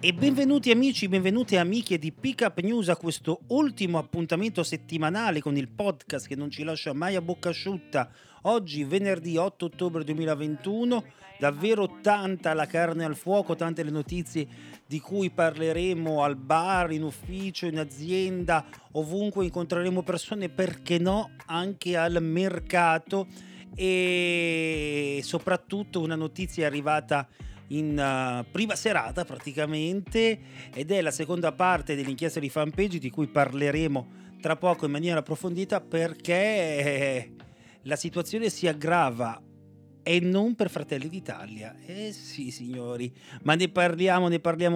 E benvenuti amici, benvenute amiche di Pickup News a questo ultimo appuntamento settimanale con il podcast che non ci lascia mai a bocca asciutta. Oggi venerdì 8 ottobre 2021, davvero tanta la carne al fuoco, tante le notizie di cui parleremo al bar, in ufficio, in azienda, ovunque incontreremo persone, perché no, anche al mercato. E soprattutto una notizia è arrivata in prima serata praticamente ed è la seconda parte dell'inchiesta di Fanpage di cui parleremo tra poco in maniera approfondita, perché la situazione si aggrava e non per Fratelli d'Italia. Sì signori, ma ne parliamo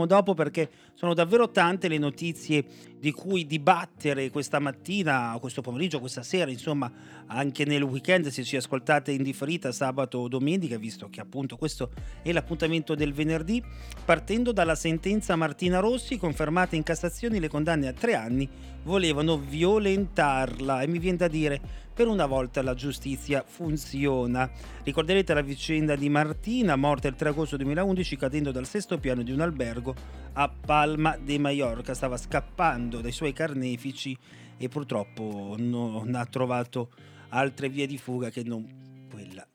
dopo, perché sono davvero tante le notizie di cui dibattere questa mattina, questo pomeriggio, questa sera, insomma anche nel weekend se ci ascoltate in differita sabato o domenica, visto che appunto questo è l'appuntamento del venerdì, partendo dalla sentenza Martina Rossi, confermata in Cassazione, le condanne a 3 anni, volevano violentarla e mi viene da dire per una volta la giustizia funziona. Ricorderete la vicenda di Martina, morta il 3 agosto 2011 cadendo dal 6° piano di un albergo a Palma de Mallorca. Stava scappando dai suoi carnefici e purtroppo non ha trovato altre vie di fuga che non quella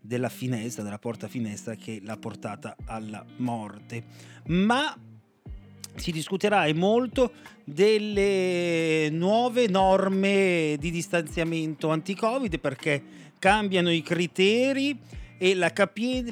della finestra, della porta finestra, che l'ha portata alla morte. Ma si discuterà e molto delle nuove norme di distanziamento anti-Covid, perché cambiano i criteri e le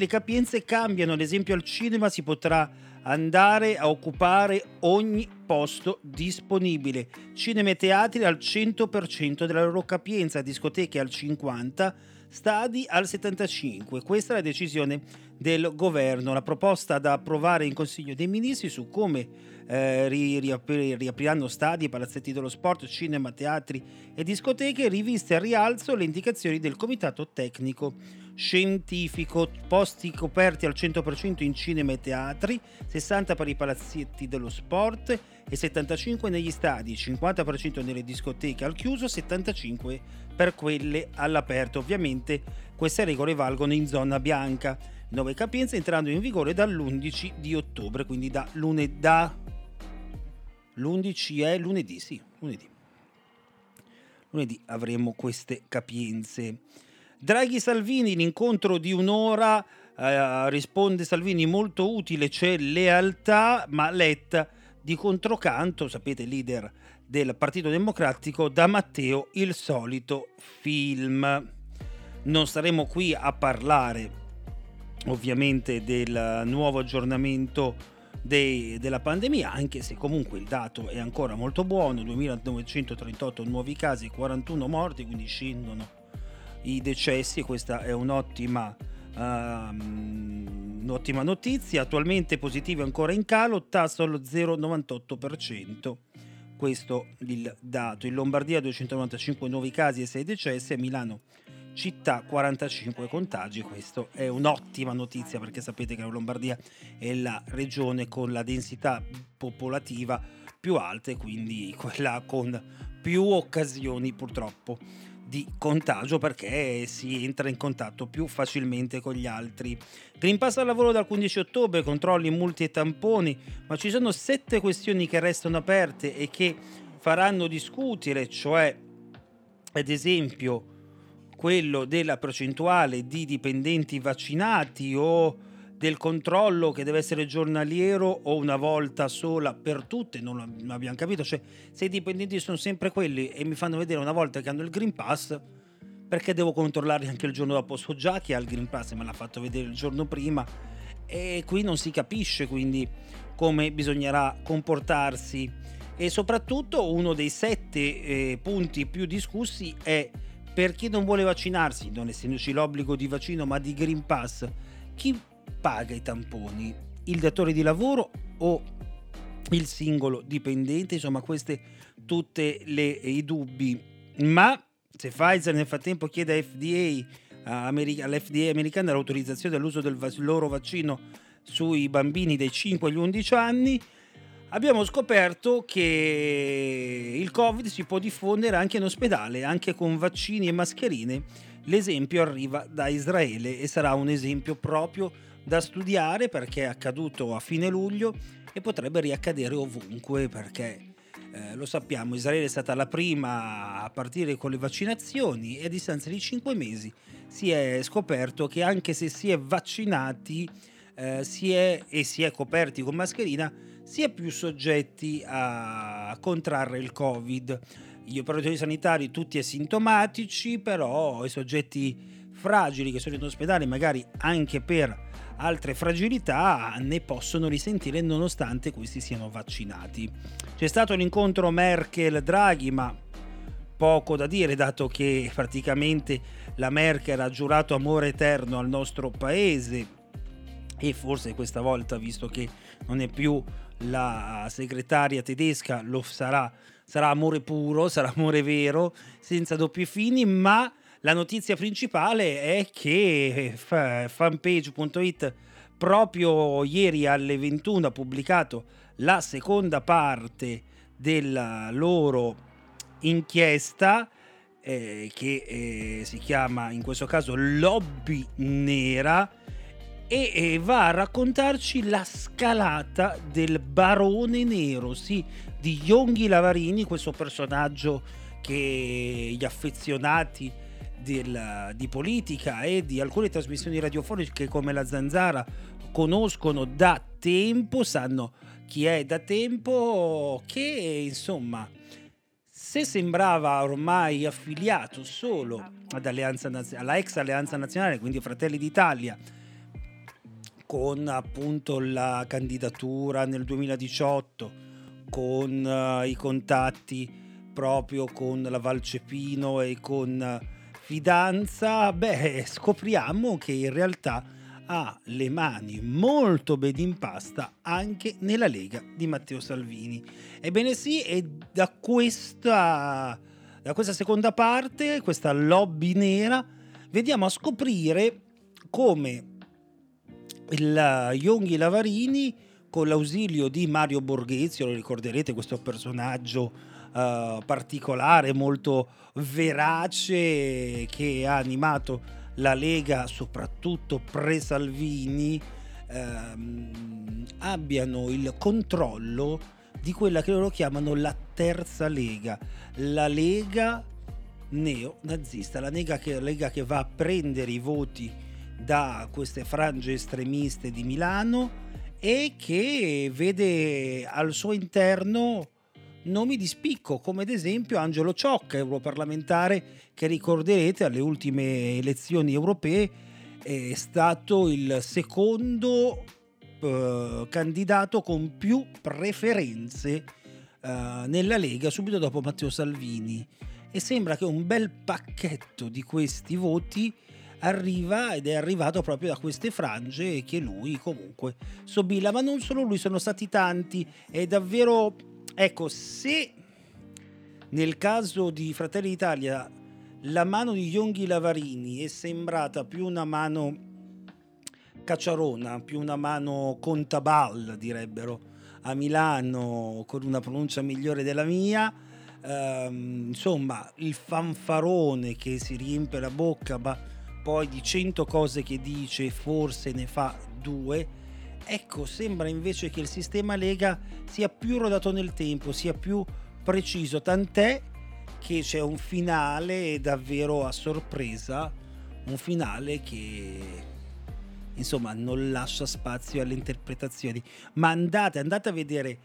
capienze cambiano. Ad esempio al cinema si potrà andare a occupare ogni posto disponibile, cinema e teatri al 100% della loro capienza, discoteche al 50%, stadi al 75%. Questa è la decisione del governo, la proposta da approvare in Consiglio dei Ministri su come riapriranno stadi, palazzetti dello sport, cinema, teatri e discoteche, riviste al rialzo le indicazioni del Comitato Tecnico Scientifico, posti coperti al 100% in cinema e teatri, 60% per i palazzetti dello sport e 75% negli stadi, 50% nelle discoteche al chiuso, 75% per quelle all'aperto. Ovviamente queste regole valgono in zona bianca. Nuove capienze entrando in vigore dall'11 di ottobre, quindi da lunedì. L'11 è lunedì, sì, lunedì. Lunedì avremo queste capienze. Draghi Salvini, l'incontro di 1 ora, risponde Salvini, molto utile, c'è lealtà, ma Letta di controcanto, sapete, leader del Partito Democratico, da Matteo il solito film. Non saremo qui a parlare ovviamente del nuovo aggiornamento della pandemia, anche se comunque il dato è ancora molto buono, 2.938 nuovi casi, 41 morti, quindi scendono i decessi e questa è un'ottima notizia. Attualmente positivi ancora in calo, tasso allo 0,98%, questo il dato. In Lombardia 295 nuovi casi e 6 decessi, a Milano città 45 contagi. Questo è un'ottima notizia, perché sapete che la Lombardia è la regione con la densità popolativa più alta e quindi quella con più occasioni purtroppo di contagio, perché si entra in contatto più facilmente con gli altri. Green Pass al lavoro dal 15 ottobre, controlli, multi e tamponi, ma ci sono 7 questioni che restano aperte e che faranno discutere, cioè ad esempio quello della percentuale di dipendenti vaccinati o del controllo che deve essere giornaliero o una volta sola per tutte, non abbiamo capito, cioè se i dipendenti sono sempre quelli e mi fanno vedere una volta che hanno il Green Pass, perché devo controllarli anche il giorno dopo? So già che al Green Pass me l'ha fatto vedere il giorno prima, e qui non si capisce quindi come bisognerà comportarsi. E soprattutto uno dei 7 punti più discussi è: per chi non vuole vaccinarsi, non essendoci l'obbligo di vaccino ma di Green Pass, chi paga i tamponi? Il datore di lavoro o il singolo dipendente? Insomma, queste tutte i dubbi. Ma se Pfizer nel frattempo chiede all'FDA americana l'autorizzazione dell'uso del loro vaccino sui bambini dai 5 agli 11 anni, abbiamo scoperto che il Covid si può diffondere anche in ospedale, anche con vaccini e mascherine. L'esempio arriva da Israele e sarà un esempio proprio da studiare, perché è accaduto a fine luglio e potrebbe riaccadere ovunque, perché lo sappiamo, Israele è stata la prima a partire con le vaccinazioni e a distanza di 5 mesi si è scoperto che anche se si è vaccinati si è coperti con mascherina, si è più soggetti a contrarre il Covid. Gli operatori sanitari tutti asintomatici, però i soggetti fragili che sono in ospedale, magari anche per altre fragilità, ne possono risentire nonostante questi siano vaccinati. C'è stato l'incontro Merkel-Draghi, ma poco da dire, dato che praticamente la Merkel ha giurato amore eterno al nostro paese, e forse questa volta, visto che non è più la segretaria tedesca, lo sarà amore puro, sarà amore vero, senza doppi fini. Ma la notizia principale è che Fanpage.it proprio ieri alle 21 ha pubblicato la seconda parte della loro inchiesta che si chiama in questo caso Lobby Nera, e va a raccontarci la scalata del barone nero, sì, di Yonghi Lavarini, questo personaggio che gli affezionati di politica e di alcune trasmissioni radiofoniche come la Zanzara conoscono da tempo, sanno chi è da tempo, che insomma, se sembrava ormai affiliato solo alla ex Alleanza Nazionale, quindi Fratelli d'Italia, con appunto la candidatura nel 2018, con i contatti proprio con la Valcepino e con Fidanza, scopriamo che in realtà ha le mani molto ben in pasta anche nella Lega di Matteo Salvini. Ebbene sì, e da questa seconda parte, questa Lobby Nera, vediamo a scoprire come Yonghi Lavarini, con l'ausilio di Mario Borghezio, lo ricorderete, questo personaggio particolare, molto verace, che ha animato la Lega soprattutto pre-Salvini, abbiano il controllo di quella che loro chiamano la terza Lega, la Lega neonazista, la Lega che va a prendere i voti da queste frange estremiste di Milano e che vede al suo interno nomi di spicco, come ad esempio Angelo Ciocca, europarlamentare che, ricorderete, alle ultime elezioni europee è stato il secondo candidato con più preferenze nella Lega, subito dopo Matteo Salvini, e sembra che un bel pacchetto di questi voti è arrivato proprio da queste frange che lui comunque sobilla. Ma non solo lui, sono stati tanti, è davvero. Ecco, se nel caso di Fratelli d'Italia la mano di Yonghi Lavarini è sembrata più una mano cacciarona, più una mano contaballa, direbbero a Milano con una pronuncia migliore della mia, insomma, il fanfarone che si riempie la bocca ma poi di 100 cose che dice forse ne fa 2, ecco, sembra invece che il sistema Lega sia più rodato nel tempo, sia più preciso, tant'è che c'è un finale davvero a sorpresa, un finale che insomma non lascia spazio alle interpretazioni. Ma andate a vedere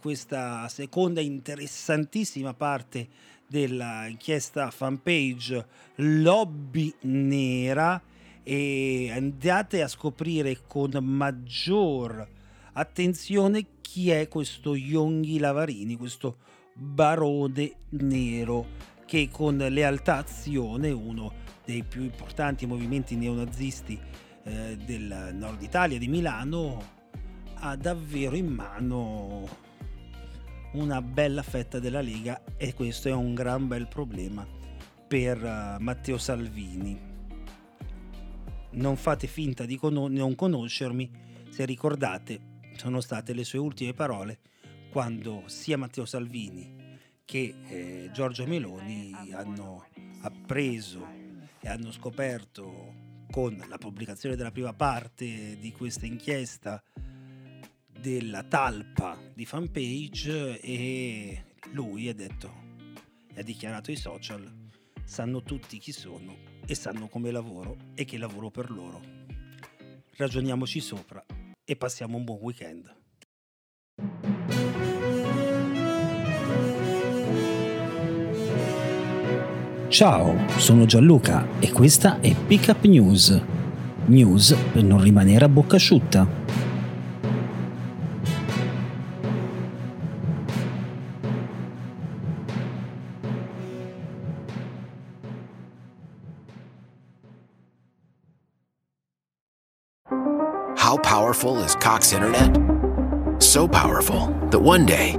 questa seconda interessantissima parte della inchiesta Fanpage Lobby Nera e andate a scoprire con maggior attenzione chi è questo Yonghi Lavarini, questo barone nero che con Lealtà Azione, uno dei più importanti movimenti neonazisti del nord Italia, di Milano, ha davvero in mano una bella fetta della Lega, e questo è un gran bel problema per Matteo Salvini. Non fate finta di non conoscermi, se ricordate sono state le sue ultime parole quando sia Matteo Salvini che Giorgio Meloni hanno appreso e hanno scoperto con la pubblicazione della prima parte di questa inchiesta della talpa di Fanpage, e lui ha detto e ha dichiarato ai social: sanno tutti chi sono e sanno come lavoro e che lavoro per loro. Ragioniamoci sopra e passiamo un buon weekend. Ciao, sono Gianluca e questa è Pickup News. News per non rimanere a bocca asciutta. How powerful is Cox Internet? So powerful that one day